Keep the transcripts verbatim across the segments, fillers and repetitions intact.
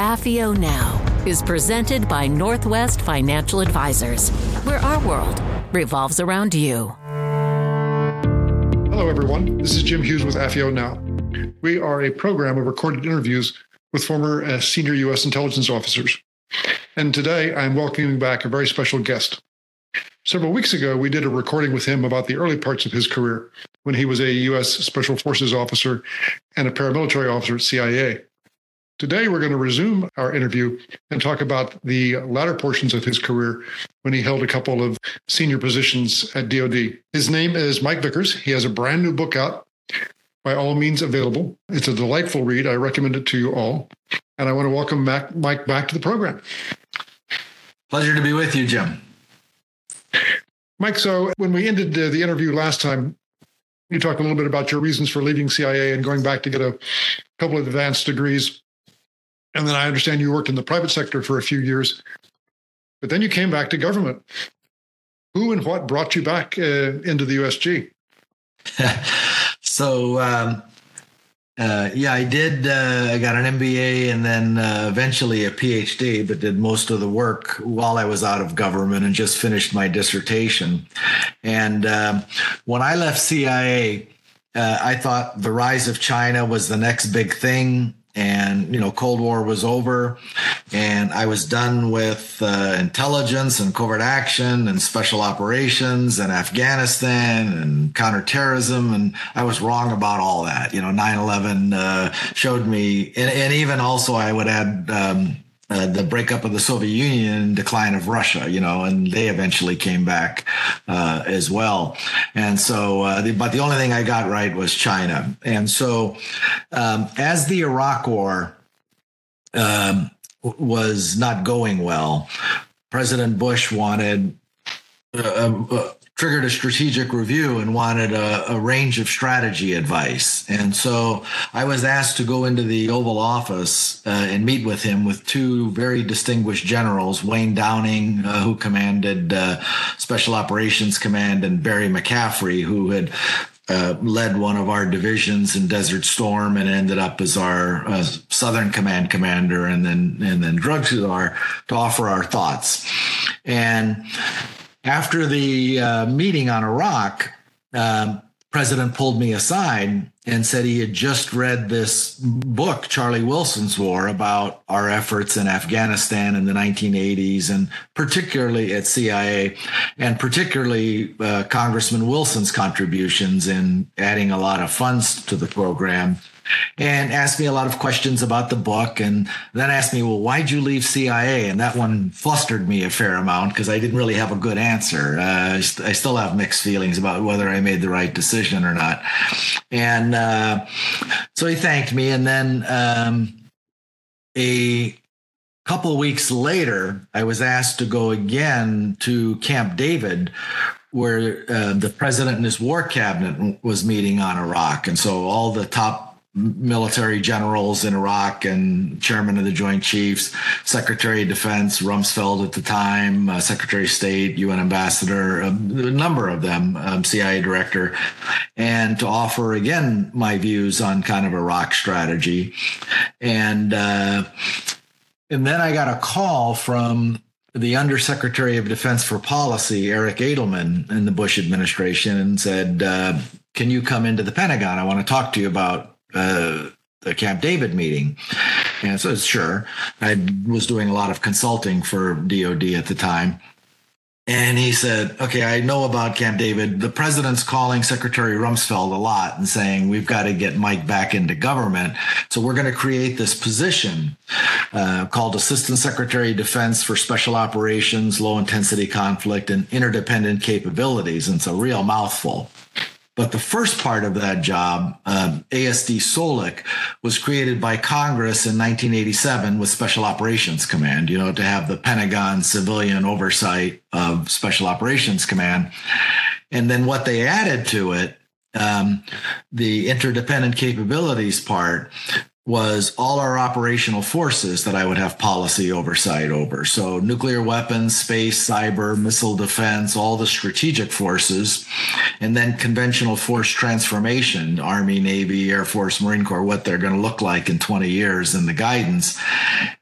A F I O Now is presented by Northwest Financial Advisors, where our world revolves around you. Hello, everyone. This is Jim Hughes with A F I O Now. We are a program of recorded interviews with former uh, senior U S intelligence officers. And today I'm welcoming back a very special guest. Several weeks ago, we did a recording with him about the early parts of his career when he was a U S Special Forces officer and a paramilitary officer at C I A. Today, we're going to resume our interview and talk about the latter portions of his career when he held a couple of senior positions at D O D. His name is Mike Vickers. He has a brand new book out, by all means available. It's a delightful read. I recommend it to you all. And I want to welcome Mac, Mike back to the program. Pleasure to be with you, Jim. Mike, so when we ended the interview last time, you talked a little bit about your reasons for leaving C I A and going back to get a couple of advanced degrees. And then I understand you worked in the private sector for a few years, but then you came back to government. Who and what brought you back uh, into the U S G? so, um, uh, yeah, I did. Uh, I got an M B A and then uh, eventually a P H D, but did most of the work while I was out of government and just finished my dissertation. And um, when I left C I A, uh, I thought the rise of China was the next big thing. And, you know, Cold War was over and I was done with uh, intelligence and covert action and special operations and Afghanistan and counterterrorism. And I was wrong about all that. You know, nine eleven uh, showed me. And, and even also I would add um, uh, the breakup of the Soviet Union, decline of Russia, you know, and they eventually came back uh, as well. And so uh, the, but the only thing I got right was China. And so Um, as the Iraq War um, was not going well, President Bush wanted uh, uh, triggered a strategic review and wanted a, a range of strategy advice. And so I was asked to go into the Oval Office uh, and meet with him with two very distinguished generals, Wayne Downing, uh, who commanded uh, Special Operations Command, and Barry McCaffrey, who had Uh, led one of our divisions in Desert Storm and ended up as our uh, Southern Command commander and then and then drug czar, to offer our thoughts. And after the uh, meeting on Iraq, uh, President pulled me aside and said he had just read this book, Charlie Wilson's War, about our efforts in Afghanistan in the nineteen eighties, and particularly at C I A, and particularly uh, Congressman Wilson's contributions in adding a lot of funds to the program, and asked me a lot of questions about the book, and then asked me, well, why'd you leave C I A? And that one flustered me a fair amount because I didn't really have a good answer. Uh, I, st- I still have mixed feelings about whether I made the right decision or not. And uh, so he thanked me. And then um, a couple weeks later, I was asked to go again to Camp David, where uh, the president and his war cabinet was meeting on Iraq. And so all the top military generals in Iraq and chairman of the Joint Chiefs, Secretary of Defense Rumsfeld at the time, uh, Secretary of State, U N ambassador, a number of them, um, C I A director, and to offer again my views on kind of Iraq strategy. And uh, and then I got a call from the Undersecretary of Defense for Policy, Eric Edelman, in the Bush administration, and said, uh, can you come into the Pentagon? I want to talk to you about Uh, the Camp David meeting. And so, sure, I was doing a lot of consulting for D O D at the time. And he said, okay, I know about Camp David. The president's calling Secretary Rumsfeld a lot and saying, we've got to get Mike back into government. So we're going to create this position uh, called Assistant Secretary of Defense for Special Operations, Low Intensity Conflict, and Interdependent Capabilities. And it's a real mouthful. But the first part of that job, um, A S D SOLIC, was created by Congress in nineteen eighty-seven with Special Operations Command, you know, to have the Pentagon civilian oversight of Special Operations Command. And then what they added to it, um, the interdependent capabilities part, was all our operational forces that I would have policy oversight over. So nuclear weapons, space, cyber, missile defense, all the strategic forces, and then conventional force transformation, Army, Navy, Air Force, Marine Corps, what they're going to look like in twenty years and the guidance.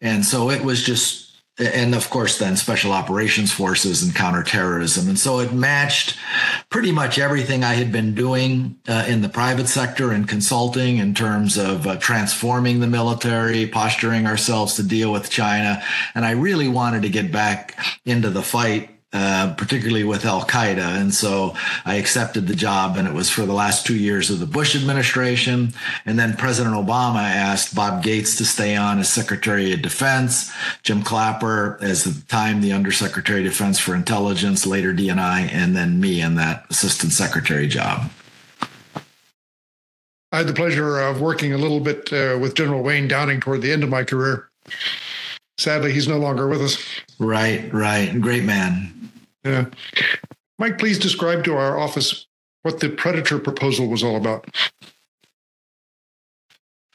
And so it was just, and of course, then special operations forces and counterterrorism. And so it matched pretty much everything I had been doing uh, in the private sector and consulting in terms of uh, transforming the military, posturing ourselves to deal with China. And I really wanted to get back into the fight, uh, particularly with Al-Qaeda. And so I accepted the job, and it was for the last two years of the Bush administration. And then President Obama asked Bob Gates to stay on as Secretary of Defense, Jim Clapper, as at the time, the Undersecretary of Defense for Intelligence, later D N I, and then me in that Assistant Secretary job. I had the pleasure of working a little bit uh, with General Wayne Downing toward the end of my career. Sadly, he's no longer with us. Right, right. Great man. Yeah. Mike, please describe to our office what the Predator proposal was all about.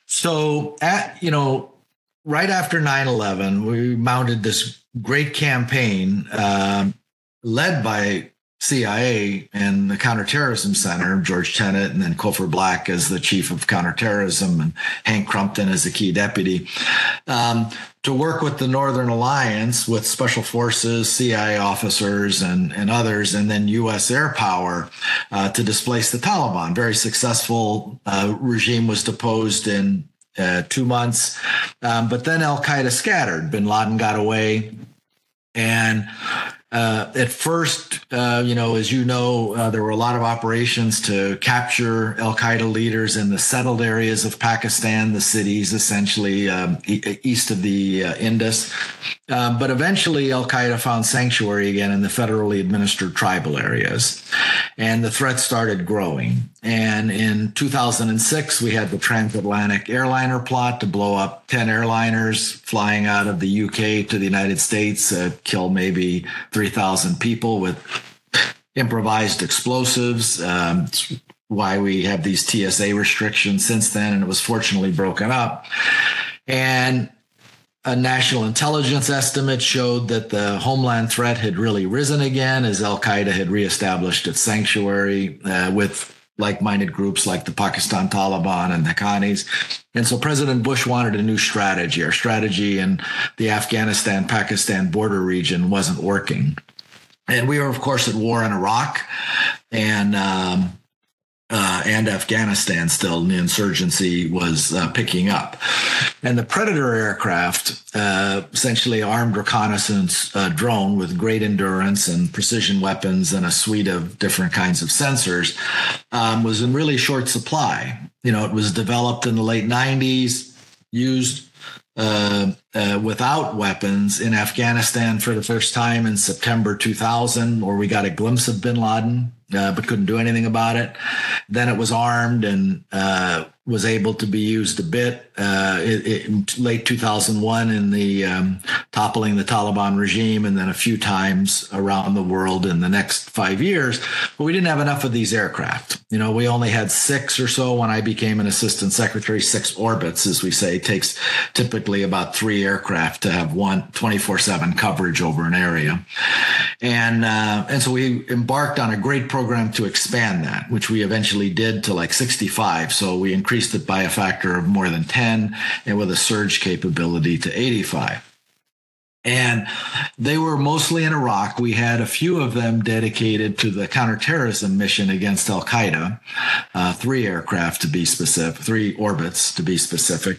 So, at, you know, right after nine eleven, we mounted this great campaign uh, led by C I A and the Counterterrorism Center, George Tenet, and then Cofer Black as the chief of counterterrorism and Hank Crumpton as the key deputy, um, to work with the Northern Alliance with special forces, C I A officers, and, and others, and then U S air power uh, to displace the Taliban. Very successful uh, regime was deposed in uh, two months, um, but then Al-Qaeda scattered. Bin Laden got away, and Uh, at first, uh, you know, as you know, uh, there were a lot of operations to capture Al-Qaeda leaders in the settled areas of Pakistan, the cities essentially um, e- east of the uh, Indus. Um, but eventually, Al-Qaeda found sanctuary again in the federally administered tribal areas, and the threat started growing. And in two thousand six, we had the transatlantic airliner plot to blow up ten airliners flying out of the U K to the United States, uh, kill maybe three thousand people with improvised explosives. Um, why we have these T S A restrictions since then, and it was fortunately broken up. And a national intelligence estimate showed that the homeland threat had really risen again as Al-Qaeda had reestablished its sanctuary uh, with like-minded groups like the Pakistan Taliban and the Haqqanis. And so President Bush wanted a new strategy. Our strategy in the Afghanistan-Pakistan border region wasn't working. And we were, of course, at war in Iraq and um, uh, and Afghanistan still. And the insurgency was uh, picking up. And the Predator aircraft, uh, essentially armed reconnaissance uh, drone with great endurance and precision weapons and a suite of different kinds of sensors, um, was in really short supply. You know, it was developed in the late nineties, used uh, uh, without weapons in Afghanistan for the first time in September two thousand, where we got a glimpse of Bin Laden, uh, but couldn't do anything about it. Then it was armed and uh, was able to be used a bit uh, it, it, late two thousand one in the um, toppling the Taliban regime, and then a few times around the world in the next five years. But we didn't have enough of these aircraft. You know, we only had six or so when I became an assistant secretary. Six orbits, as we say, it takes typically about three aircraft to have one twenty-four seven coverage over an area. And uh, and so we embarked on a great program to expand that, which we eventually did to like sixty-five. So we increased it by a factor of more than ten, and with a surge capability to eighty-five. And they were mostly in Iraq. We had a few of them dedicated to the counterterrorism mission against Al-Qaeda, uh, three aircraft to be specific, three orbits to be specific.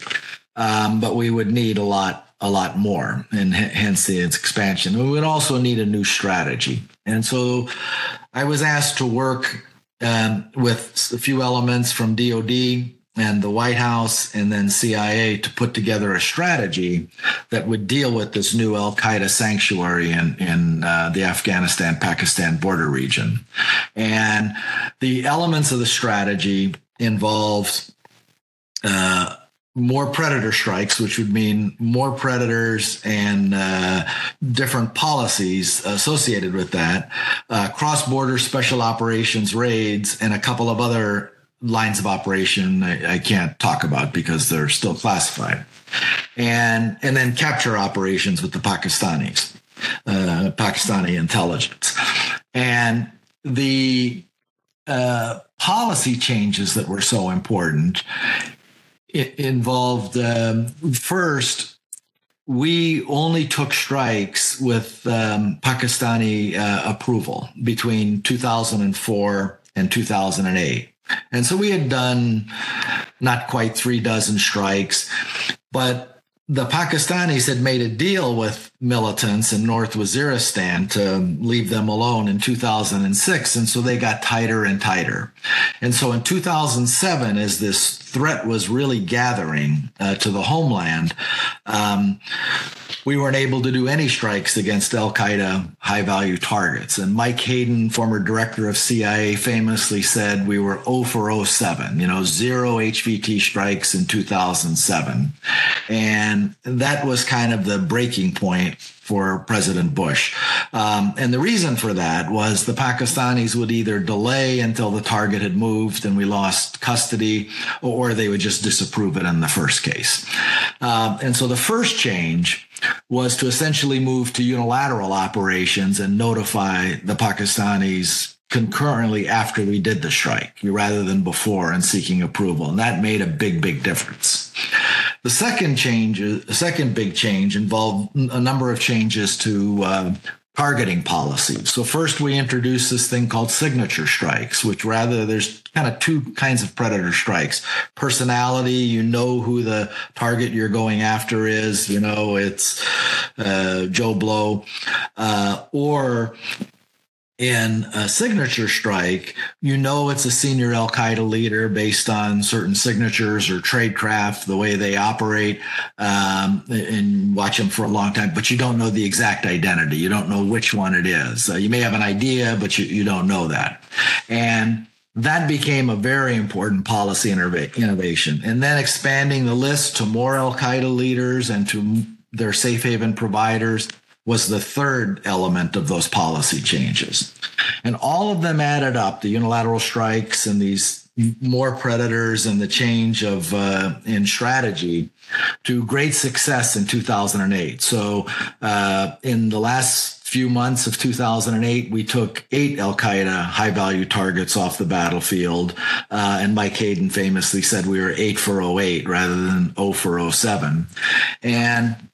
Um, but we would need a lot, a lot more, and h- hence the expansion. We would also need a new strategy. And so I was asked to work um, with a few elements from D O D and the White House and then C I A to put together a strategy that would deal with this new Al-Qaeda sanctuary in, in uh, the Afghanistan-Pakistan border region. And the elements of the strategy involved uh, more predator strikes, which would mean more predators and uh, different policies associated with that, uh, cross-border special operations raids, and a couple of other lines of operation I, I can't talk about because they're still classified. And and then capture operations with the Pakistanis, uh, Pakistani intelligence. And the uh, policy changes that were so important it involved, um, first, we only took strikes with um, Pakistani uh, approval between two thousand four and two thousand eight. And so we had done not quite three dozen strikes, but the Pakistanis had made a deal with militants in North Waziristan to leave them alone in two thousand six. And so they got tighter and tighter. And so in two thousand seven, as this threat was really gathering uh, to the homeland, um, we weren't able to do any strikes against al-Qaeda high-value targets. And Mike Hayden, former director of C I A, famously said we were zero for zero seven, you know, zero H V T strikes in two thousand seven. And that was kind of the breaking point for President Bush. Um, and the reason for that was the Pakistanis would either delay until the target had moved and we lost custody, or they would just disapprove it in the first case. Um, and so the first change was to essentially move to unilateral operations and notify the Pakistanis concurrently after we did the strike, rather than before and seeking approval. And that made a big, big difference. The second change, the second big change involved a number of changes to uh, targeting policies. So first we introduced this thing called signature strikes, which rather there's kind of two kinds of predator strikes. Personality, you know who the target you're going after is, you know, it's uh, Joe Blow, uh, or in a signature strike, you know it's a senior al-Qaeda leader based on certain signatures or tradecraft, the way they operate, um, and watch them for a long time, but you don't know the exact identity. You don't know which one it is. Uh, you may have an idea, but you, you don't know that. And that became a very important policy innovation. And then expanding the list to more al-Qaeda leaders and to their safe haven providers was the third element of those policy changes. And all of them added up, the unilateral strikes and these more predators and the change of uh, in strategy, to great success in two thousand eight. So uh, in the last few months of two thousand eight, we took eight al-Qaeda high-value targets off the battlefield. Uh, and Mike Hayden famously said we were eight for oh eight rather than zero for zero seven. And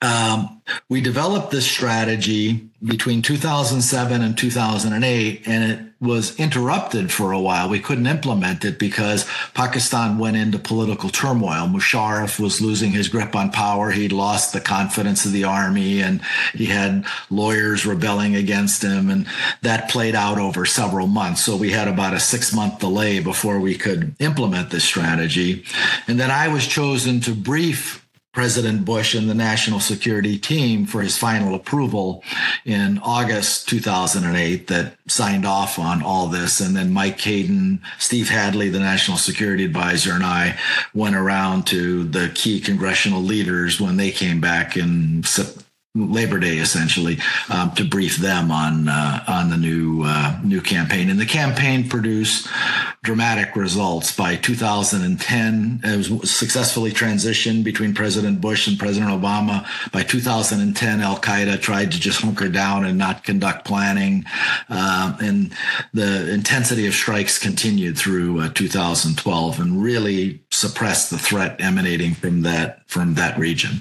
Um, we developed this strategy between two thousand seven and two thousand eight, and it was interrupted for a while. We couldn't implement it because Pakistan went into political turmoil. Musharraf was losing his grip on power. He'd lost the confidence of the army, and he had lawyers rebelling against him, and that played out over several months. So we had about a six-month delay before we could implement this strategy. And then I was chosen to brief President Bush and the national security team for his final approval in August two thousand eight that signed off on all this. And then Mike Hayden, Steve Hadley, the national security advisor, and I went around to the key congressional leaders when they came back in Labor Day, essentially, um, to brief them on uh, on the new uh, new campaign. And the campaign produced dramatic results. By two thousand ten, it was successfully transitioned between President Bush and President Obama. By two thousand ten, al-Qaeda tried to just hunker down and not conduct planning. Um, and the intensity of strikes continued through uh, two thousand twelve and really suppressed the threat emanating from that from that region.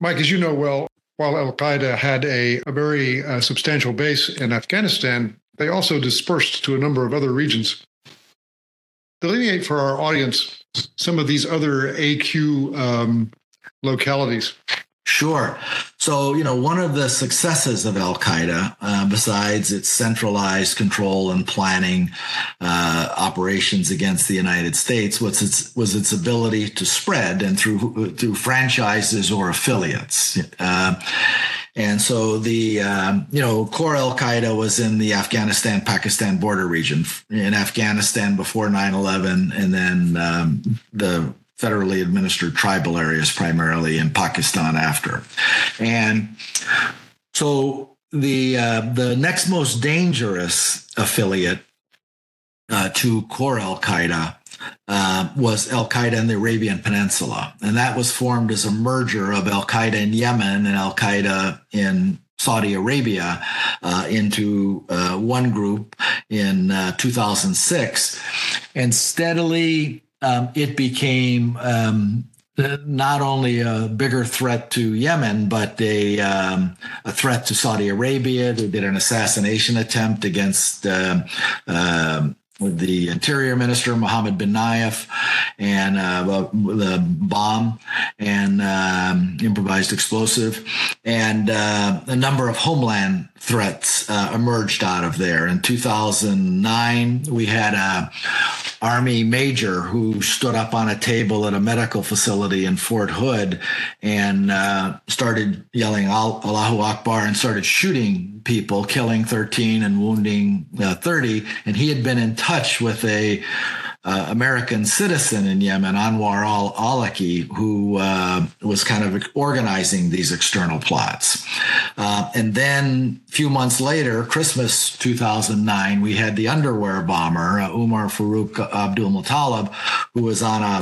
Mike, as you know well, while al-Qaeda had a, a very uh, substantial base in Afghanistan, they also dispersed to a number of other regions. Delineate for our audience some of these other A Q um, localities. Sure. So, you know, one of the successes of al-Qaeda, uh, besides its centralized control and planning uh, operations against the United States, was its was its ability to spread and through through franchises or affiliates. Uh, And so the, um, you know, core al-Qaeda was in the Afghanistan-Pakistan border region, in Afghanistan before nine eleven, and then um, the federally administered tribal areas primarily in Pakistan after. And so the uh, the next most dangerous affiliate uh, to core Al-Qaeda uh, was Al-Qaeda in the Arabian Peninsula. And that was formed as a merger of Al-Qaeda in Yemen and Al-Qaeda in Saudi Arabia uh, into uh, one group in uh, two thousand six. And steadily um, it became um, not only a bigger threat to Yemen, but a, um, a threat to Saudi Arabia. They did an assassination attempt against uh, uh, the Interior Minister, Mohammed bin Nayef, and uh, the bomb and um, improvised explosive. And uh, a number of homeland threats uh, emerged out of there. In two thousand nine, we had a Army major who stood up on a table at a medical facility in Fort Hood and uh, started yelling Allahu Akbar and started shooting people, killing thirteen and wounding uh, thirty. And he had been in touch with a uh, American citizen in Yemen, Anwar al-Awlaki, who uh, was kind of organizing these external plots. Uh, and then a few months later, Christmas two thousand nine, we had the underwear bomber, uh, Umar Farouk Abdul Muttalib, who was on a,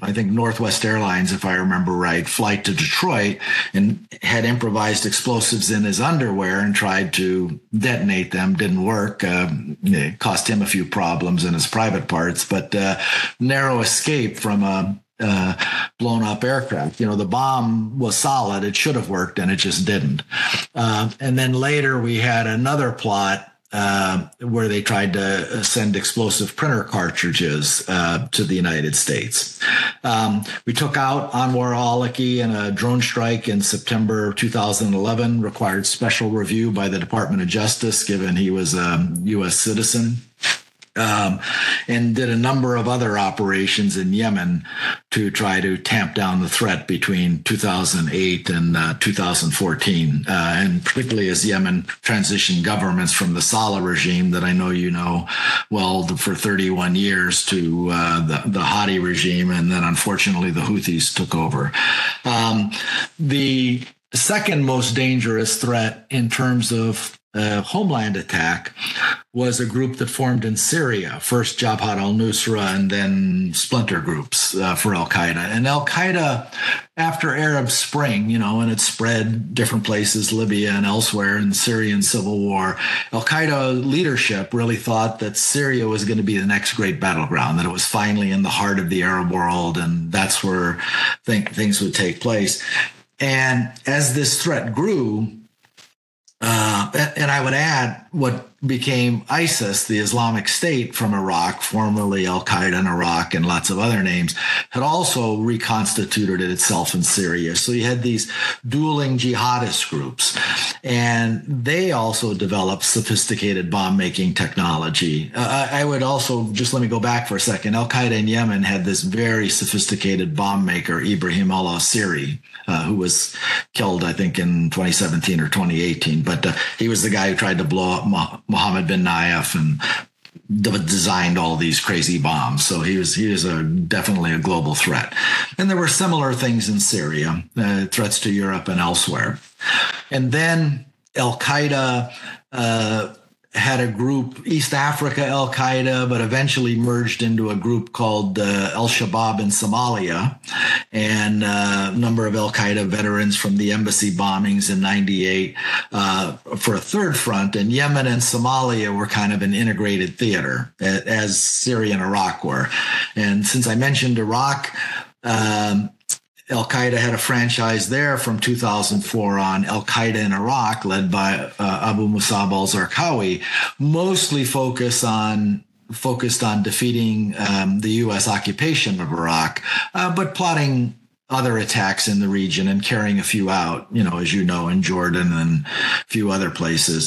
I think, Northwest Airlines, if I remember right, flight to Detroit, and had improvised explosives in his underwear and tried to detonate them. Didn't work. Um, it cost him a few problems in his private parts, but uh, narrow escape from a uh, blown up aircraft. You know, the bomb was solid. It should have worked, and it just didn't. Uh, and then later we had another plot Uh, where they tried to send explosive printer cartridges uh, to the United States. Um, we took out Anwar al-Awlaki in a drone strike in September two thousand eleven, required special review by the Department of Justice, given he was a U S citizen, um, and did a number of other operations in Yemen to try to tamp down the threat between two thousand eight and uh, two thousand fourteen, uh, and particularly as Yemen transitioned governments from the Saleh regime that I know you know well for thirty-one years to uh, the, the Hadi regime, and then unfortunately the Houthis took over. Um, the second most dangerous threat in terms of Uh, homeland attack was a group that formed in Syria, first Jabhat al-Nusra and then splinter groups uh, for Al-Qaeda. And Al-Qaeda, after Arab Spring, you know, and it spread different places, Libya and elsewhere, in the Syrian civil war, Al-Qaeda leadership really thought that Syria was going to be the next great battleground, that it was finally in the heart of the Arab world, and that's where th- things would take place. And as this threat grew, Uh, and I would add what became ISIS, the Islamic State from Iraq, formerly Al-Qaeda in Iraq and lots of other names, had also reconstituted itself in Syria. So you had these dueling jihadist groups, and they also developed sophisticated bomb-making technology. Uh, I would also, just let me go back for a second, Al-Qaeda in Yemen had this very sophisticated bomb maker, Ibrahim al-Asiri, Uh, who was killed, I think, in twenty seventeen or twenty eighteen. But uh, he was the guy who tried to blow up Mohammed bin Nayef and designed all these crazy bombs. So he was he was a, definitely a global threat. And there were similar things in Syria, uh, threats to Europe and elsewhere. And then Al-Qaeda uh, had a group, East Africa Al-Qaeda, but eventually merged into a group called uh, Al-Shabaab in Somalia, and uh, a number of Al-Qaeda veterans from the embassy bombings in ninety-eight uh, for a third front. And Yemen and Somalia were kind of an integrated theater, as Syria and Iraq were. And since I mentioned Iraq, um, Al-Qaeda had a franchise there from two thousand four on, Al-Qaeda in Iraq, led by uh, Abu Musab al-Zarqawi, mostly focused on focused on defeating um, the U S occupation of Iraq, uh, but plotting other attacks in the region and carrying a few out, you know, as you know, in Jordan and a few other places.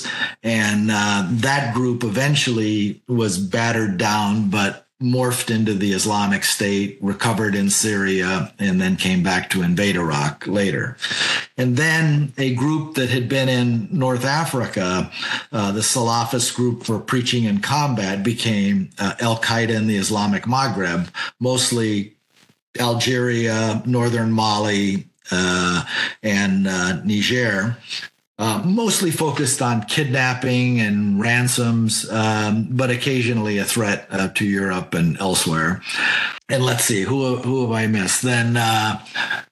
And uh, that group eventually was battered down, but morphed into the Islamic State, recovered in Syria, and then came back to invade Iraq later. And then a group that had been in North Africa, uh, the Salafist group for preaching and combat, became uh, Al-Qaeda in the Islamic Maghreb, mostly Algeria, northern Mali, uh, and uh, Niger. uh, mostly focused on kidnapping and ransoms, um, but occasionally a threat uh, to Europe and elsewhere. And let's see, who who have I missed? Then uh,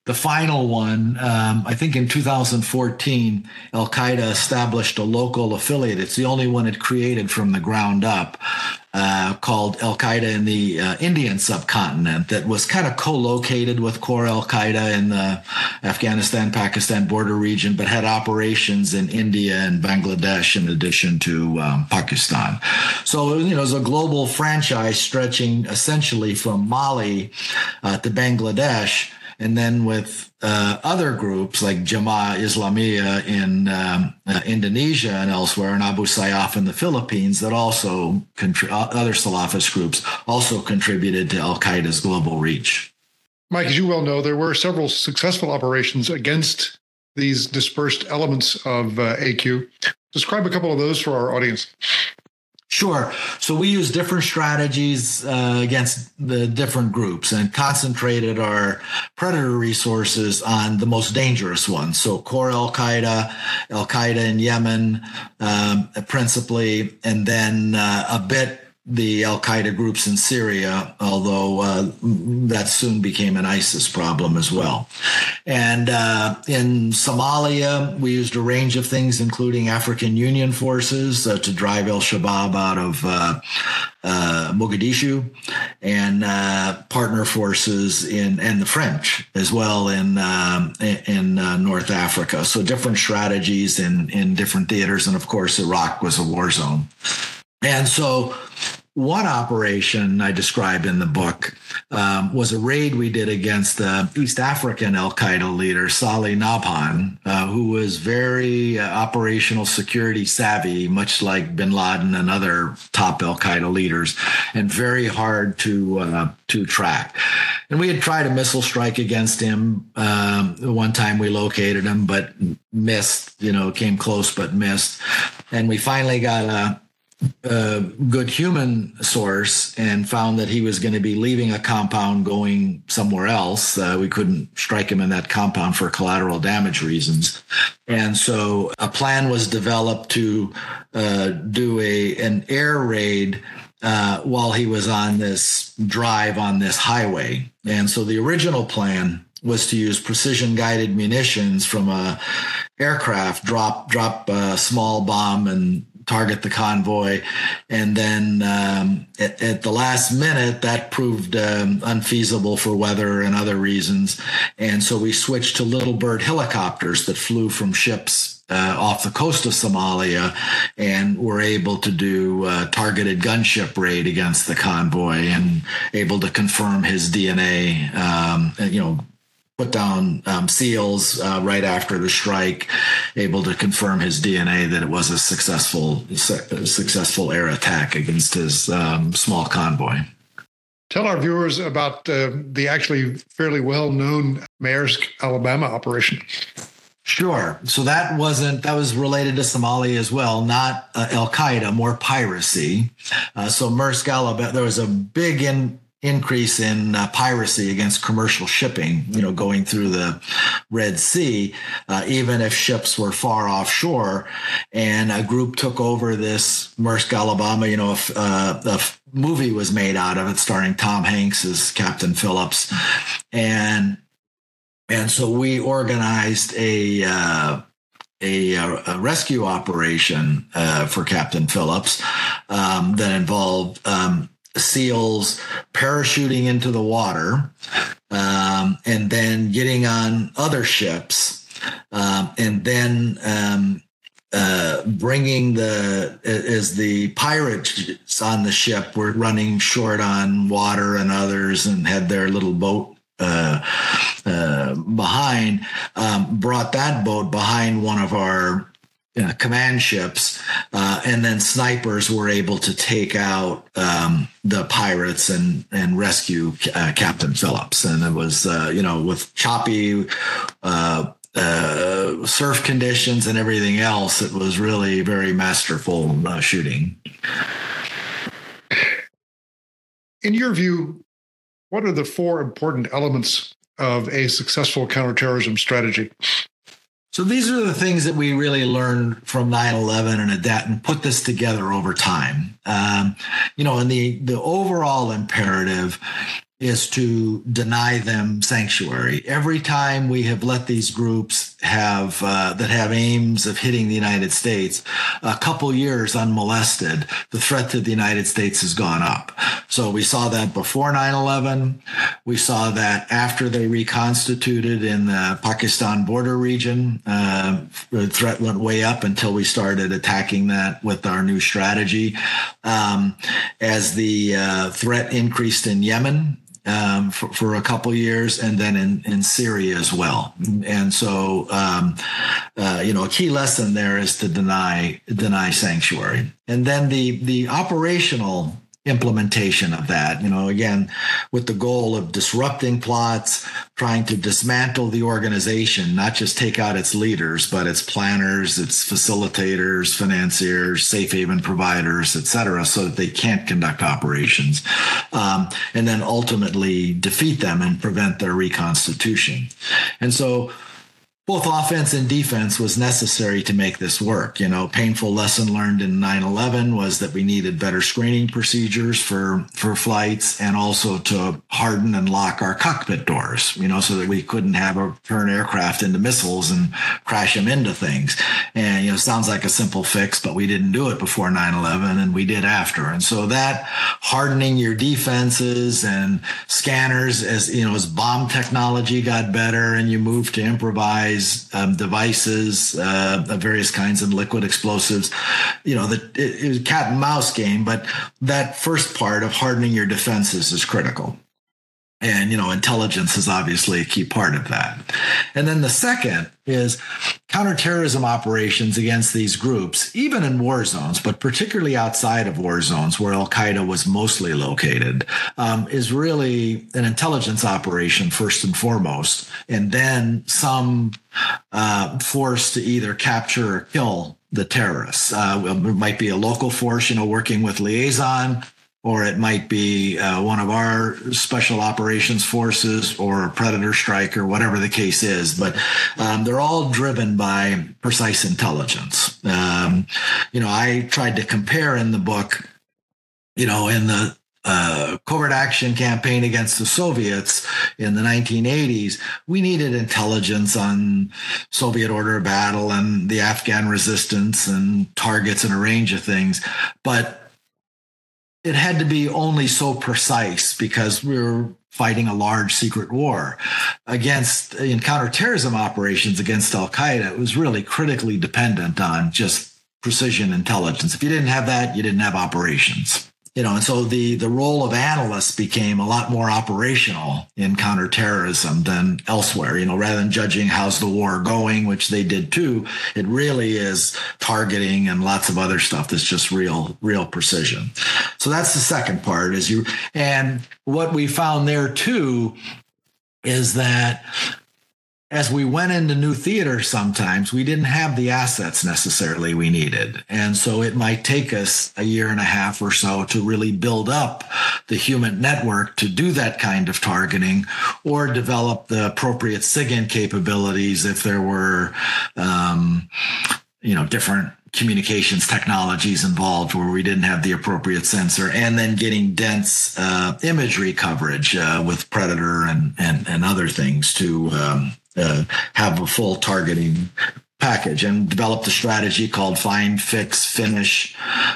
the final one, um, I think in two thousand fourteen, Al-Qaeda established a local affiliate. It's the only one it created from the ground up, uh, called Al-Qaeda in the uh, Indian subcontinent, that was kind of co-located with core Al-Qaeda in the Afghanistan-Pakistan border region, but had operations in India and Bangladesh in addition to um, Pakistan. So, you know, it was a global franchise stretching essentially from Mali uh, to Bangladesh, and then with uh, other groups like Jamaah Islamiyah in um, uh, Indonesia and elsewhere, and Abu Sayyaf in the Philippines, that also contri- other Salafist groups also contributed to Al-Qaeda's global reach. Mike, as you well know, there were several successful operations against these dispersed elements of uh, A Q. Describe a couple of those for our audience. Sure. So we use different strategies uh, against the different groups and concentrated our predator resources on the most dangerous ones. So core Al-Qaeda, Al-Qaeda in Yemen, um, principally, and then uh, a bit the Al-Qaeda groups in Syria, although uh, that soon became an ISIS problem as well. And uh, in Somalia, we used a range of things, including African Union forces uh, to drive Al-Shabaab out of uh, uh, Mogadishu, and uh, partner forces in and the French as well in um, in uh, North Africa. So different strategies in, in different theaters. And of course, Iraq was a war zone. And so one operation I describe in the book um, was a raid we did against the East African Al-Qaeda leader, Saleh Nabhan, uh, who was very uh, operational security savvy, much like Bin Laden and other top Al-Qaeda leaders, and very hard to uh, to track. And we had tried a missile strike against him. Um, one time we located him, but missed, you know, came close, but missed. And we finally got a a good human source and found that he was going to be leaving a compound going somewhere else. Uh, we couldn't strike him in that compound for collateral damage reasons. And so a plan was developed to uh, do a an air raid uh, while he was on this drive on this highway. And so the original plan was to use precision-guided munitions from a aircraft, drop, drop a small bomb and target the convoy. And then um, at, at the last minute, that proved um, unfeasible for weather and other reasons. And so we switched to little bird helicopters that flew from ships uh, off the coast of Somalia and were able to do a targeted gunship raid against the convoy and able to confirm his D N A, um, you know, put down um, SEALs uh, right after the strike, able to confirm his D N A that it was a successful su- successful air attack against his um, small convoy. Tell our viewers about uh, the actually fairly well-known Maersk Alabama operation. Sure. So that wasn't, that was related to Somalia as well, not uh, Al-Qaeda, more piracy. Uh, so Maersk Alabama, there was a big in increase in uh, piracy against commercial shipping, you know, going through the Red Sea, uh, even if ships were far offshore. And a group took over this Maersk Alabama, you know, a, uh, a movie was made out of it starring Tom Hanks as Captain Phillips. And, and so we organized a, uh, A, a rescue operation uh, for Captain Phillips um, that involved um, SEALs parachuting into the water um, and then getting on other ships um, and then um, uh, bringing the, as the pirates on the ship were running short on water and others and had their little boat uh, uh, behind, um, brought that boat behind one of our Uh, command ships, uh, and then snipers were able to take out um, the pirates and and rescue uh, Captain Phillips. And it was, uh, you know, with choppy uh, uh, surf conditions and everything else, it was really very masterful uh, shooting. In your view, what are the four important elements of a successful counterterrorism strategy? So these are the things that we really learned from nine eleven and adapt and put this together over time. Um, you know, and the, the overall imperative is to deny them sanctuary. Every time we have let these groups have uh, that have aims of hitting the United States, a couple years unmolested, the threat to the United States has gone up. So we saw that before nine eleven. We saw that after they reconstituted in the Pakistan border region. Uh, the threat went way up until we started attacking that with our new strategy. Um, as the uh, threat increased in Yemen, Um, for, for a couple years, and then in, in Syria as well. And so, um, uh, you know, a key lesson there is to deny deny sanctuary. And then the the operational implementation of that, you know, again, with the goal of disrupting plots, trying to dismantle the organization, not just take out its leaders, but its planners, its facilitators, financiers, safe haven providers, et cetera, so that they can't conduct operations, um, and then ultimately defeat them and prevent their reconstitution. And so both offense and defense was necessary to make this work. You know, painful lesson learned in nine eleven was that we needed better screening procedures for, for flights, and also to harden and lock our cockpit doors, you know, so that we couldn't have a turn aircraft into missiles and crash them into things. And, you know, sounds like a simple fix, but we didn't do it before nine eleven and we did after. And so that hardening your defenses and scanners, as, you know, as bomb technology got better and you moved to improvise Um, devices uh, of various kinds and liquid explosives, you know, that it, it was a cat and mouse game. But that first part of hardening your defenses is critical. And, you know, intelligence is obviously a key part of that. And then the second is counterterrorism operations against these groups, even in war zones, but particularly outside of war zones where Al-Qaeda was mostly located, um, is really an intelligence operation first and foremost, and then some uh, force to either capture or kill the terrorists. Uh, it might be a local force, you know, working with liaison, or it might be uh, one of our special operations forces or a predator strike or whatever the case is. But um, they're all driven by precise intelligence. Um, you know, I tried to compare in the book, you know, in the Uh, covert action campaign against the Soviets in the nineteen eighties, we needed intelligence on Soviet order of battle and the Afghan resistance and targets and a range of things. But it had to be only so precise because we were fighting a large secret war against, in counterterrorism operations against Al-Qaeda. It was really critically dependent on just precision intelligence. If you didn't have that, you didn't have operations. You know, and so the, the role of analysts became a lot more operational in counterterrorism than elsewhere. You know, rather than judging how's the war going, which they did too, it really is targeting and lots of other stuff that's just real, real precision. So that's the second part is you, and what we found there too is that as we went into new theater, sometimes we didn't have the assets necessarily we needed. And so it might take us a year and a half or so to really build up the human network to do that kind of targeting or develop the appropriate SIGINT capabilities if there were, um, you know, different communications technologies involved where we didn't have the appropriate sensor, and then getting dense uh, imagery coverage uh, with Predator and, and, and other things to um, Uh, have a full targeting package, and developed a strategy called find, fix, finish,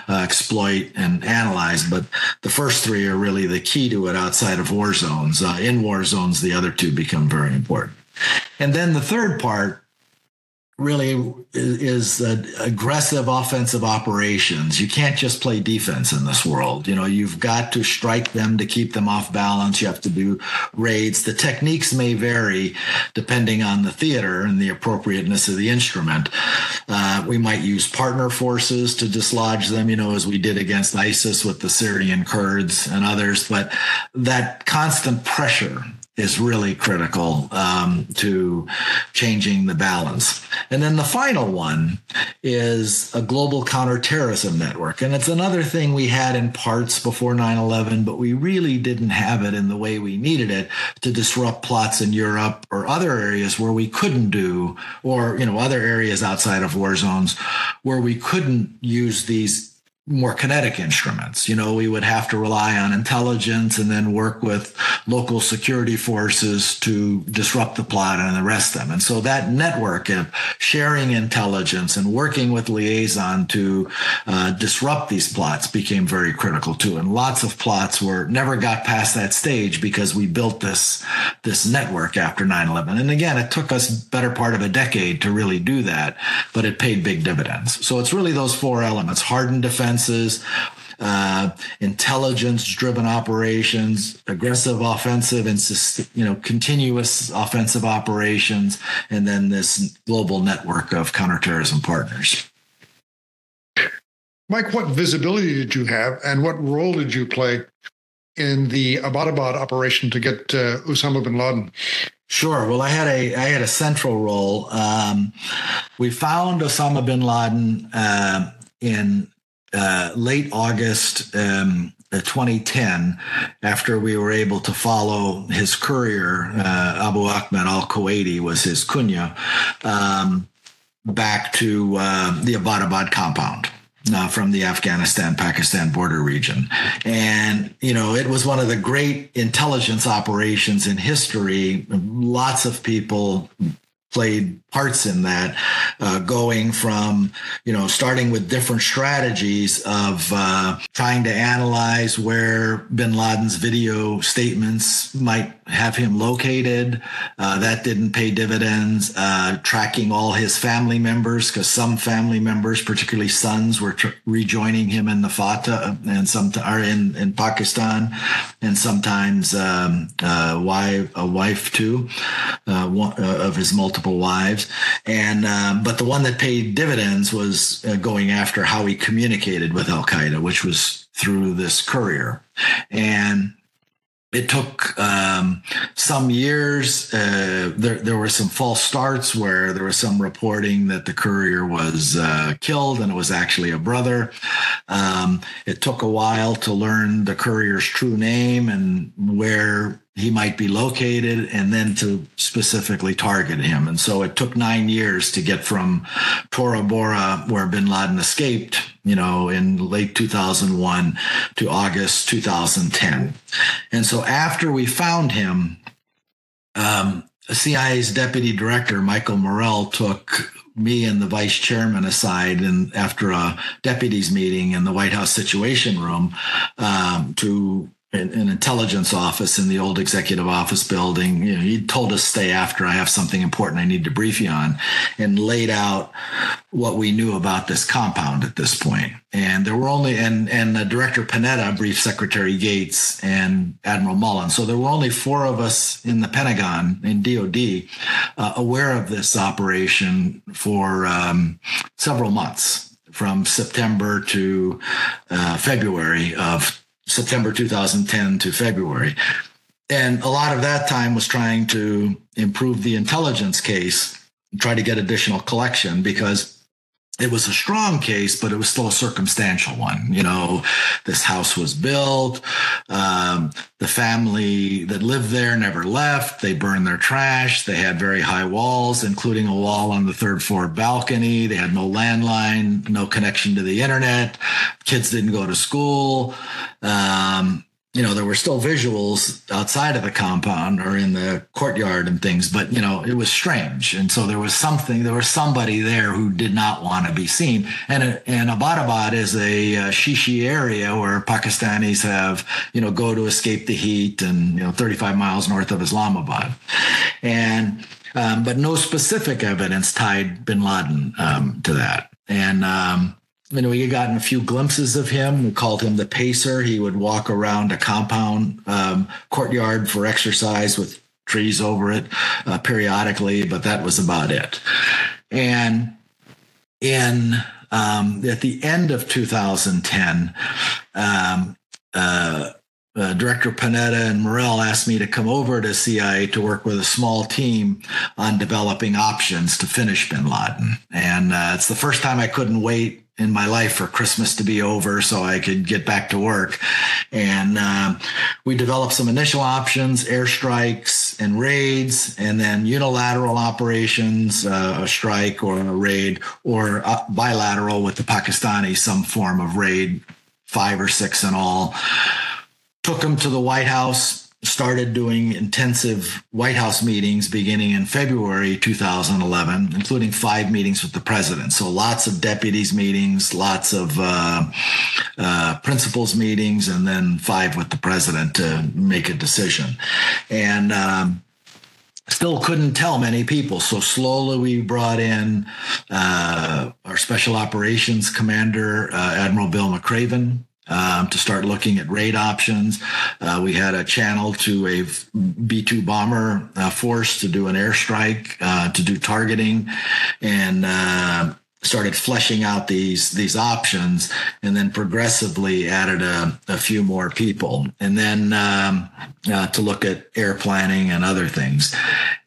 uh, exploit, and analyze. But the first three are really the key to it outside of war zones. Uh, in war zones, the other two become very important. And then the third part really is uh, aggressive offensive operations. You can't just play defense in this world. You know, you've got to strike them to keep them off balance. You have to do raids. The techniques may vary depending on the theater and the appropriateness of the instrument. Uh, we might use partner forces to dislodge them, you know, as we did against ISIS with the Syrian Kurds and others. But that constant pressure is really critical um, to changing the balance. And then the final one is a global counterterrorism network. And it's another thing we had in parts before nine eleven, but we really didn't have it in the way we needed it to disrupt plots in Europe or other areas where we couldn't do, or, you know, other areas outside of war zones where we couldn't use these more kinetic instruments. You know, we would have to rely on intelligence and then work with local security forces to disrupt the plot and arrest them. And so that network of sharing intelligence and working with liaison to uh, disrupt these plots became very critical too. And lots of plots were never got past that stage because we built this, this network after nine eleven. And again, it took us better part of a decade to really do that, but it paid big dividends. So it's really those four elements: hardened defense, Uh, intelligence-driven operations, aggressive offensive, and you know continuous offensive operations, and then this global network of counterterrorism partners. Mike, what visibility did you have, and what role did you play in the Abbottabad operation to get uh, Osama bin Laden? Sure. Well, I had a I had a central role. Um, we found Osama bin Laden uh, in Uh, late August um, twenty ten, after we were able to follow his courier, uh, Abu Ahmed al-Kuwaiti was his kunya, um, back to uh, the Abbottabad compound uh, from the Afghanistan-Pakistan border region. And, you know, it was one of the great intelligence operations in history. Lots of people played parts in that, uh, going from, you know, starting with different strategies of uh, trying to analyze where bin Laden's video statements might have him located. Uh, that didn't pay dividends. Uh, tracking all his family members, because some family members, particularly sons, were tr- rejoining him in the Fatah and some t- are in, in Pakistan, and sometimes um, uh, wife, a wife too, uh, one, uh, of his multiple wives. And um, but the one that paid dividends was uh, going after how he communicated with Al-Qaeda, which was through this courier. And it took um, some years. Uh, there, there were some false starts where there was some reporting that the courier was uh, killed, and it was actually a brother. Um, it took a while to learn the courier's true name and where he might be located, and then to specifically target him. And so it took nine years to get from Tora Bora, where bin Laden escaped, you know, in late two thousand one to August two thousand ten. And so after we found him, um, C I A's deputy director, Michael Morrell, took me and the vice chairman aside, and after a deputies meeting in the White House Situation Room, um, to an intelligence office in the old executive office building. You know, he told us, stay after, I have something important I need to brief you on, and laid out what we knew about this compound at this point. And there were only, and, and the director Panetta briefed Secretary Gates and Admiral Mullen. So there were only four of us in the Pentagon, in D O D, uh, aware of this operation for um, several months, from September to uh, February of September two thousand ten to February. And a lot of that time was trying to improve the intelligence case, try to get additional collection, because it was a strong case, but it was still a circumstantial one. You know, this house was built. Um, the family that lived there never left. They burned their trash. They had very high walls, including a wall on the third floor balcony. They had no landline, no connection to the internet. Kids didn't go to school. Um, you know, there were still visuals outside of the compound or in the courtyard and things, but, you know, it was strange. And so there was something, there was somebody there who did not want to be seen. And, and Abbottabad is a uh, shishi area where Pakistanis have, you know, go to escape the heat, and, you know, thirty-five miles north of Islamabad. And, um, but no specific evidence tied bin Laden um, to that. And, um, You know, we had gotten a few glimpses of him. We called him the pacer. He would walk around a compound um, courtyard for exercise with trees over it uh, periodically, but that was about it. And in um, at the end of two thousand ten, um, uh, uh, Director Panetta and Morell asked me to come over to C I A to work with a small team on developing options to finish bin Laden. And uh, it's the first time I couldn't wait in my life for Christmas to be over so I could get back to work. And um, we developed some initial options, airstrikes and raids, and then unilateral operations, uh, a strike or a raid, or a bilateral with the Pakistanis, some form of raid, five or six in all. Took them to the White House, started doing intensive White House meetings beginning in February two thousand eleven, including five meetings with the president. So lots of deputies meetings, lots of uh, uh, principals meetings, and then five with the president to make a decision. And um, still couldn't tell many people. So slowly we brought in uh, our special operations commander, uh, Admiral Bill McRaven, Um, to start looking at raid options. Uh, we had a channel to a B two bomber uh, force to do an airstrike, uh, to do targeting, and uh, started fleshing out these these options, and then progressively added a, a few more people, and then um, uh, to look at air planning and other things.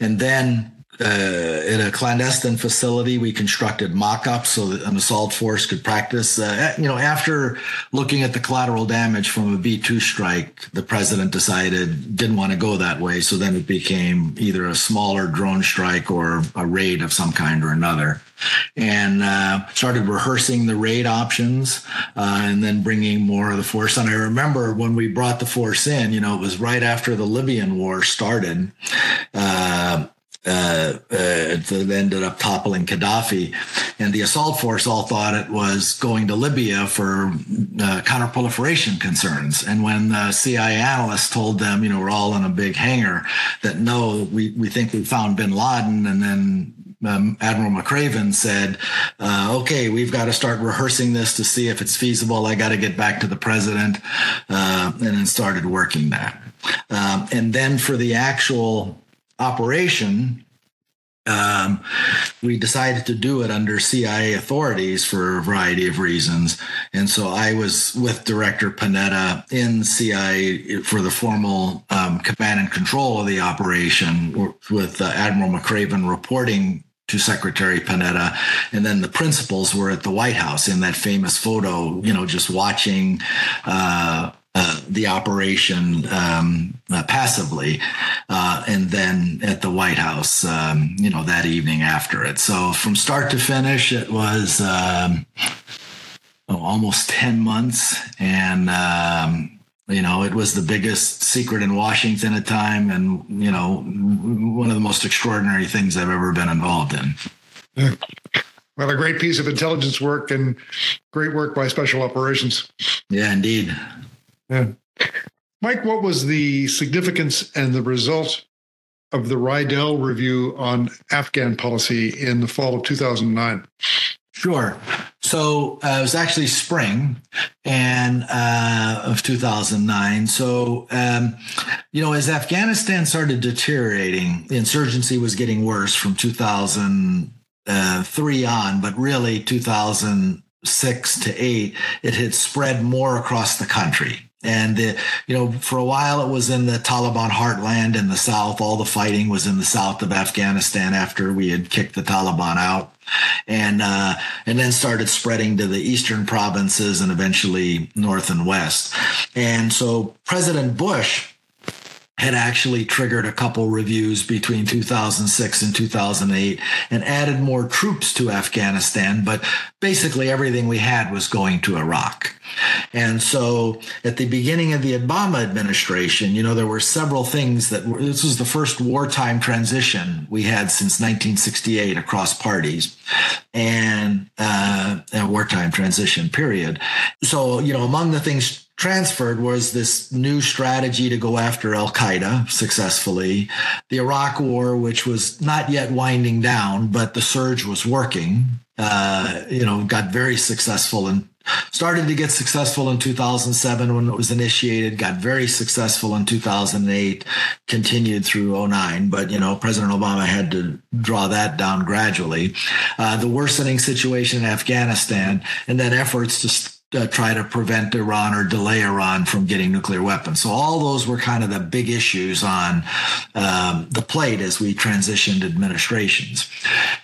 And then Uh, in a clandestine facility, we constructed mock-ups so that an assault force could practice. Uh, you know, after looking at the collateral damage from a B two strike, the president decided didn't want to go that way. So then it became either a smaller drone strike or a raid of some kind or another. And uh, started rehearsing the raid options uh, and then bringing more of the force. And I remember when we brought the force in, you know, it was right after the Libyan war started. Uh, Uh, uh, that ended up toppling Gaddafi, and the assault force all thought it was going to Libya for uh, counterproliferation concerns. And when the C I A analysts told them, you know, we're all in a big hangar, that no, we, we think we found bin Laden, and then Um, Admiral McRaven said, uh, okay, we've got to start rehearsing this to see if it's feasible. I got to get back to the president, uh, and then started working that. Um, and then for the actual operation, um, we decided to do it under C I A authorities for a variety of reasons. And so I was with Director Panetta in C I A for the formal um, command and control of the operation, with uh, Admiral McRaven reporting to Secretary Panetta, and then the principals were at the White House in that famous photo, you know, just watching uh, uh, the operation um, uh, passively, uh, and then at the White House, um, you know, that evening after it. So from start to finish, it was um, oh, almost ten months, and um, you know, it was the biggest secret in Washington at the time, and, you know, one of the most extraordinary things I've ever been involved in. Yeah. Well, a great piece of intelligence work and great work by Special Operations. Yeah, indeed. Yeah. Mike, what was the significance and the result of the Rydell review on Afghan policy in the fall of two thousand nine? Sure. So uh, it was actually spring and uh, of two thousand nine. So, um, you know, as Afghanistan started deteriorating, the insurgency was getting worse from two thousand three on, but really two thousand six to eight, it had spread more across the country. And, the, you know, for a while it was in the Taliban heartland in the south. All the fighting was in the south of Afghanistan after we had kicked the Taliban out, and uh, and then started spreading to the eastern provinces and eventually north and west. And so President Bush had actually triggered a couple reviews between two thousand six and two thousand eight and added more troops to Afghanistan, but basically everything we had was going to Iraq. And so at the beginning of the Obama administration, you know, there were several things that were, this was the first wartime transition we had since nineteen sixty-eight across parties, and uh, a wartime transition period. So, you know, among the things transferred was this new strategy to go after Al-Qaeda successfully, the Iraq war, which was not yet winding down, but the surge was working, uh, you know, got very successful and started to get successful in two thousand seven when it was initiated, got very successful in two thousand eight, continued through oh nine. But, you know, President Obama had to draw that down gradually. Uh, the worsening situation in Afghanistan, and then efforts to st- uh, try to prevent Iran or delay Iran from getting nuclear weapons. So all those were kind of the big issues on um, the plate as we transitioned administrations.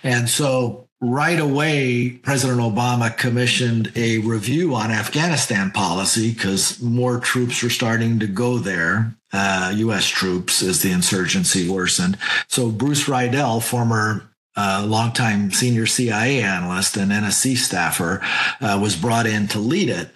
And so right away, President Obama commissioned a review on Afghanistan policy because more troops were starting to go there, uh, U S troops, as the insurgency worsened. So Bruce Rydell, former uh, longtime senior C I A analyst and N S C staffer, uh, was brought in to lead it.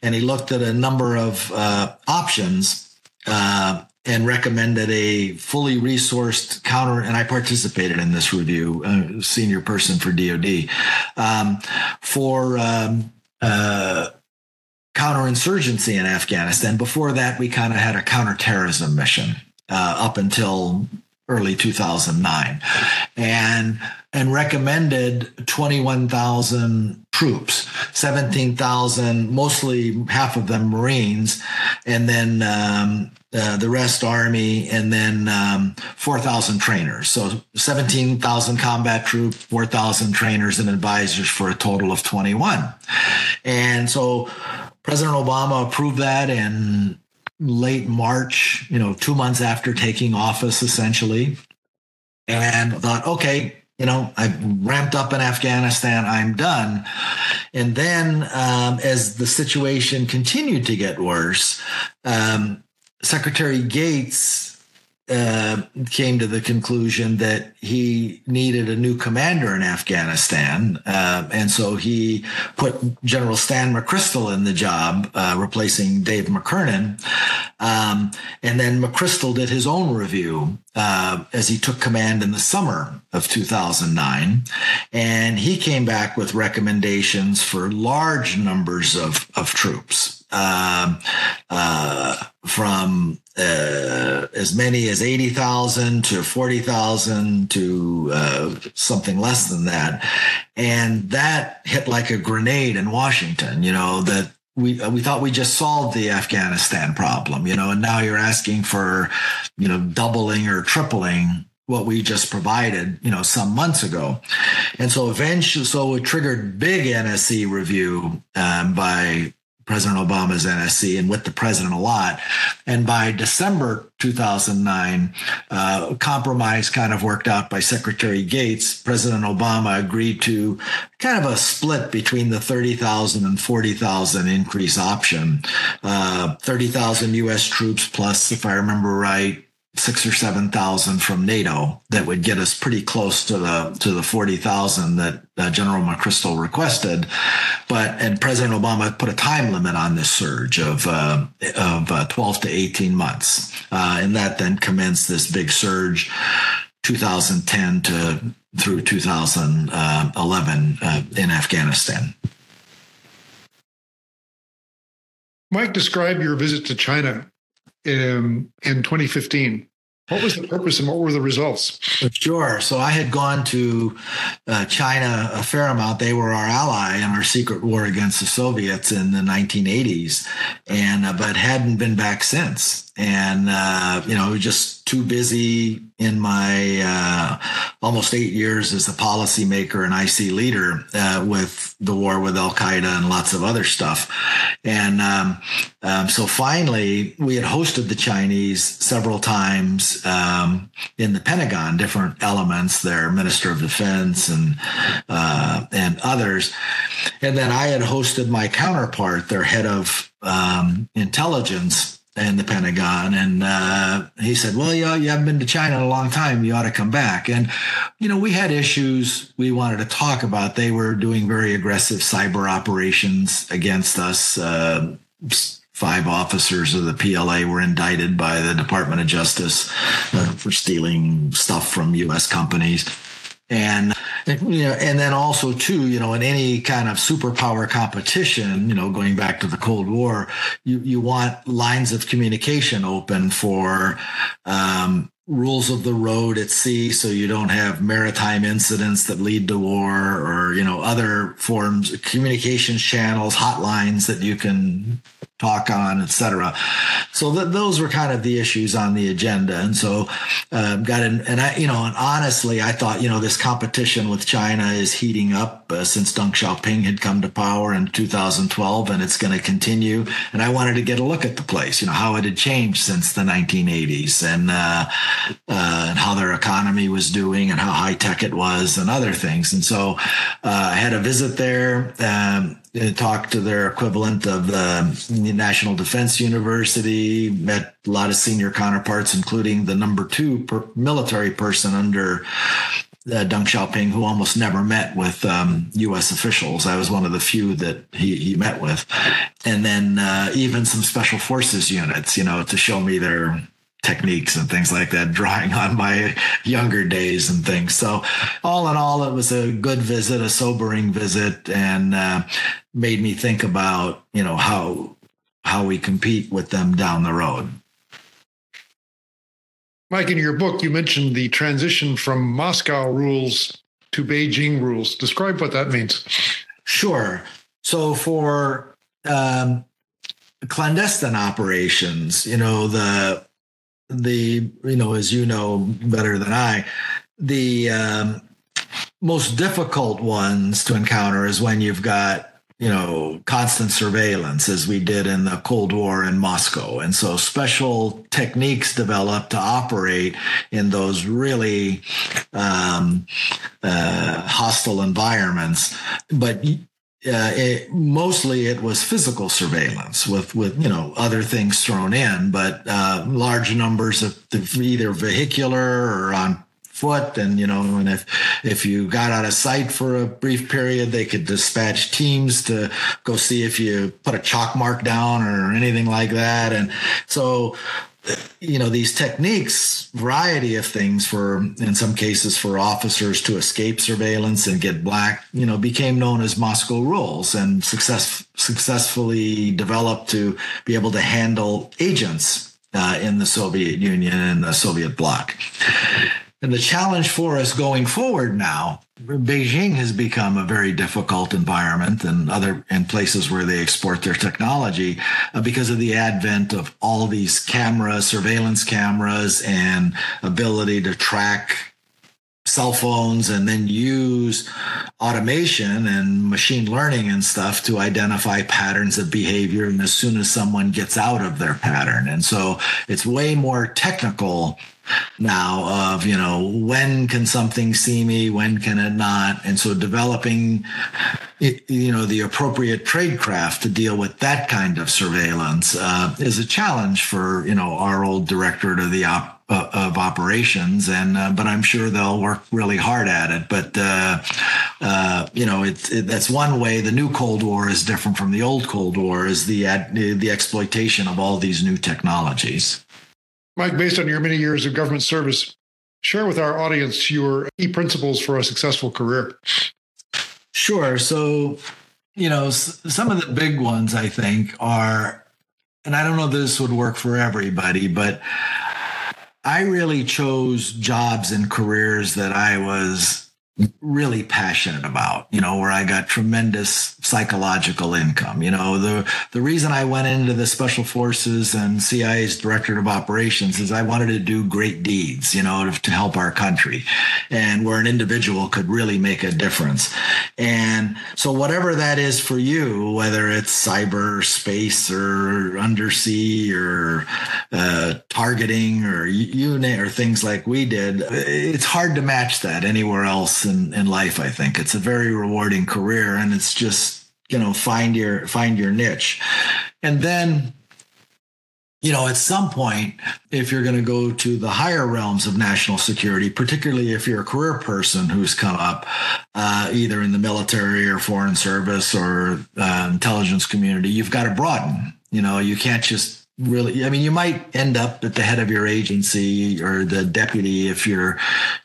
And he looked at a number of uh, options uh and recommended a fully resourced counter, and I participated in this review, uh, senior person for D O D, um, for um, uh, counterinsurgency in Afghanistan. Before that, we kind of had a counterterrorism mission uh, up until early two thousand nine, and and recommended twenty-one thousand troops, seventeen thousand, mostly half of them Marines, and then um, uh, the rest Army, and then um, four thousand trainers. So seventeen thousand combat troops, four thousand trainers and advisors for a total of twenty-one. And so President Obama approved that in late March, you know, two months after taking office, essentially, and thought, okay, you know, I've ramped up in Afghanistan, I'm done. And then um, as the situation continued to get worse, um, Secretary Gates uh, came to the conclusion that he needed a new commander in Afghanistan. Uh, and so he put General Stan McChrystal in the job, uh, replacing Dave McKernan. Um, and then McChrystal did his own review Uh, as he took command in the summer of two thousand nine. And he came back with recommendations for large numbers of, of troops, um, uh, from uh, as many as eighty thousand to forty thousand to uh, something less than that. And that hit like a grenade in Washington, you know, that We we thought we just solved the Afghanistan problem, you know, and now you're asking for, you know, doubling or tripling what we just provided, you know, some months ago. And so eventually, so it triggered big N S C review um, by President Obama's N S C and with the president a lot. And by December two thousand nine, uh, compromise kind of worked out by Secretary Gates. President Obama agreed to kind of a split between the thirty thousand and forty thousand increase option, uh, thirty thousand U S troops plus, if I remember right, six or seven thousand from NATO. That would get us pretty close to the to the forty thousand that uh, General McChrystal requested. But and President Obama put a time limit on this surge of uh, of uh, twelve to eighteen months, uh, and that then commenced this big surge, two thousand ten to through two thousand eleven uh, in Afghanistan. Mike, describe your visit to China In, in twenty fifteen. What was the purpose and what were the results? Sure. So I had gone to uh, China a fair amount. They were our ally in our secret war against the Soviets in the nineteen eighties, and uh, but hadn't been back since. And, uh, you know, just too busy in my uh, almost eight years as a policymaker and I C leader uh, with the war with Al-Qaeda and lots of other stuff. And um, um, so finally, we had hosted the Chinese several times um, in the Pentagon, different elements, their Minister of Defense and uh, and others. And then I had hosted my counterpart, their head of um, intelligence, and the Pentagon. And uh, he said, well, you, you haven't been to China in a long time. You ought to come back. And, you know, we had issues we wanted to talk about. They were doing very aggressive cyber operations against us. Uh, five officers of the P L A were indicted by the Department of Justice uh, for stealing stuff from U S companies. And, you know, and then also, too, you know, in any kind of superpower competition, you know, going back to the Cold War, you, you want lines of communication open for um, rules of the road at sea. So you don't have maritime incidents that lead to war or, you know, other forms, communications channels, hotlines that you can talk on, et cetera. So th- those were kind of the issues on the agenda. And so um, got in, and I, you know, and honestly, I thought, you know, this competition with China is heating up uh, since Deng Xiaoping had come to power in two thousand twelve, and it's going to continue. And I wanted to get a look at the place, you know, how it had changed since the nineteen eighties and, uh, uh, and how their economy was doing and how high tech it was and other things. And so uh, I had a visit there, um, talked to their equivalent of the, the National Defense University, met a lot of senior counterparts, including the number two per military person under uh, Deng Xiaoping, who almost never met with um, U S officials. I was one of the few that he, he met with. And then uh, even some special forces units, you know, to show me their techniques and things like that, drawing on my younger days and things. So all in all, it was a good visit, a sobering visit, and uh, made me think about, you know, how how we compete with them down the road. Mike, in your book, you mentioned the transition from Moscow rules to Beijing rules. Describe what that means. Sure. So for um, clandestine operations, you know, the The, you know, as you know better than I, the um, most difficult ones to encounter is when you've got, you know, constant surveillance, as we did in the Cold War in Moscow. And so special techniques developed to operate in those really um, uh, hostile environments. But Uh, it, mostly it was physical surveillance with, with, you know, other things thrown in, but uh, large numbers of either vehicular or on foot. And, you know, and if, if you got out of sight for a brief period, they could dispatch teams to go see if you put a chalk mark down or anything like that. And so, you know, these techniques, variety of things for, in some cases, for officers to escape surveillance and get black, you know, became known as Moscow rules and success, successfully developed to be able to handle agents uh, in the Soviet Union and the Soviet bloc. And the challenge for us going forward now, Beijing has become a very difficult environment, and other and places where they export their technology uh, because of the advent of all these cameras, surveillance cameras, and ability to track cell phones and then use automation and machine learning and stuff to identify patterns of behavior. And as soon as someone gets out of their pattern, and so it's way more technical now of, you know, when can something see me, when can it not? And so developing, you know, the appropriate tradecraft to deal with that kind of surveillance uh, is a challenge for, you know, our old directorate of the op- of operations. And uh, but I'm sure they'll work really hard at it. But, uh, uh, you know, it's it, that's one way. The new Cold War is different from the old Cold War, is the ad- the exploitation of all these new technologies. Mike, based on your many years of government service, share with our audience your key principles for a successful career. Sure. So, you know, some of the big ones, I think, are, and I don't know if this would work for everybody, but I really chose jobs and careers that I was really passionate about, you know, where I got tremendous psychological income. You know, the the reason I went into the Special Forces and C I A's Directorate of Operations is I wanted to do great deeds, you know, to, to help our country, and where an individual could really make a difference. And so whatever that is for you, whether it's cyber space or undersea or uh, targeting or unit or things like we did, it's hard to match that anywhere else In, in life. I think it's a very rewarding career, and it's just, you know, find your find your niche. And then, you know, at some point, if you're going to go to the higher realms of national security, particularly if you're a career person who's come up uh, either in the military or foreign service or uh, intelligence community, you've got to broaden. You know, you can't just really, I mean, you might end up at the head of your agency or the deputy if you're,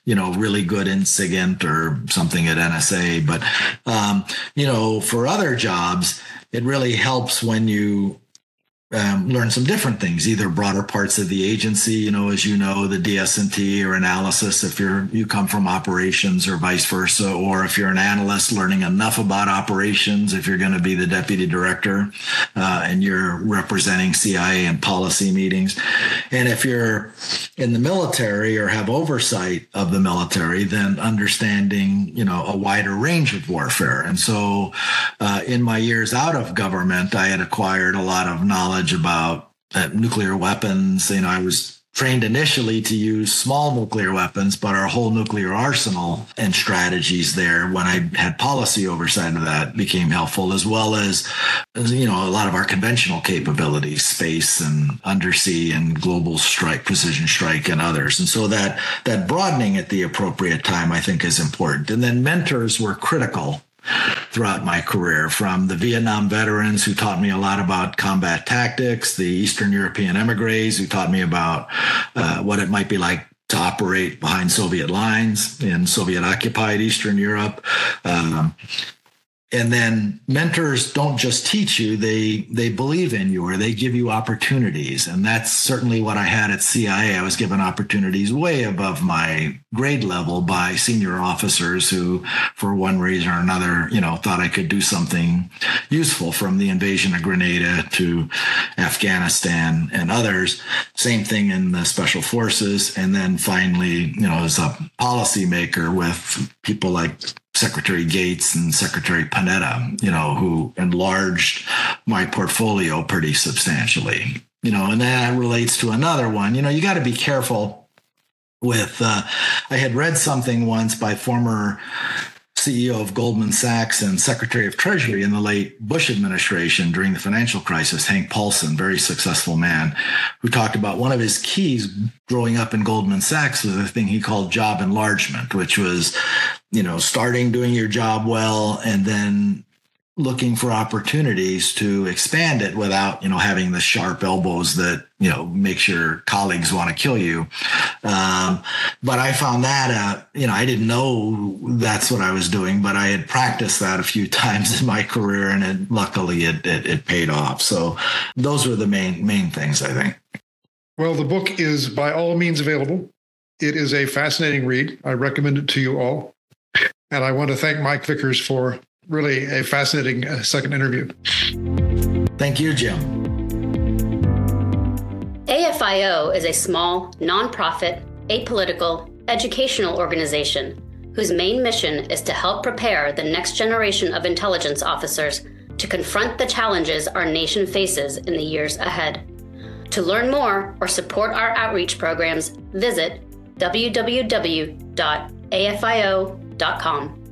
you know, really good in SIGINT or something at N S A. But, um, you know, for other jobs, it really helps when you um, learn some different things, either broader parts of the agency, you know, as you know, the D S and T or analysis, if you're, you come from operations or vice versa, or if you're an analyst learning enough about operations, if you're going to be the deputy director uh, and you're representing C I A and policy meetings. And if you're in the military or have oversight of the military, then understanding, you know, a wider range of warfare. And so uh, in my years out of government, I had acquired a lot of knowledge about uh, nuclear weapons. You know, I was trained initially to use small nuclear weapons, but our whole nuclear arsenal and strategies there, when I had policy oversight of that, became helpful, as well as, you know, a lot of our conventional capabilities, space and undersea and global strike, precision strike and others. And so that that broadening at the appropriate time, I think, is important. And then mentors were critical throughout my career, from the Vietnam veterans who taught me a lot about combat tactics, the Eastern European emigres who taught me about uh, what it might be like to operate behind Soviet lines in Soviet-occupied Eastern Europe. Um, and then mentors don't just teach you, they they believe in you, or they give you opportunities. And that's certainly what I had at C I A. I was given opportunities way above my grade level by senior officers who, for one reason or another, you know, thought I could do something useful, from the invasion of Grenada to Afghanistan and others. Same thing in the special forces. And then finally, you know, as a policymaker with people like Secretary Gates and Secretary Panetta, you know, who enlarged my portfolio pretty substantially, you know, and that relates to another one. You know, you got to be careful with, uh, I had read something once by former C E O of Goldman Sachs and Secretary of Treasury in the late Bush administration during the financial crisis, Hank Paulson, very successful man, who talked about one of his keys growing up in Goldman Sachs was a thing he called job enlargement, which was, you know, starting doing your job well and then looking for opportunities to expand it without, you know, having the sharp elbows that, you know, makes your colleagues want to kill you. Um, but I found that, uh, you know, I didn't know that's what I was doing, but I had practiced that a few times in my career, and it, luckily it, it, it paid off. So those were the main, main things, I think. Well, the book is by all means available. It is a fascinating read. I recommend it to you all. And I want to thank Mike Vickers for really a fascinating second interview. Thank you, Jim. A F I O is a small, nonprofit, apolitical, educational organization whose main mission is to help prepare the next generation of intelligence officers to confront the challenges our nation faces in the years ahead. To learn more or support our outreach programs, visit w w w dot a f i o dot com.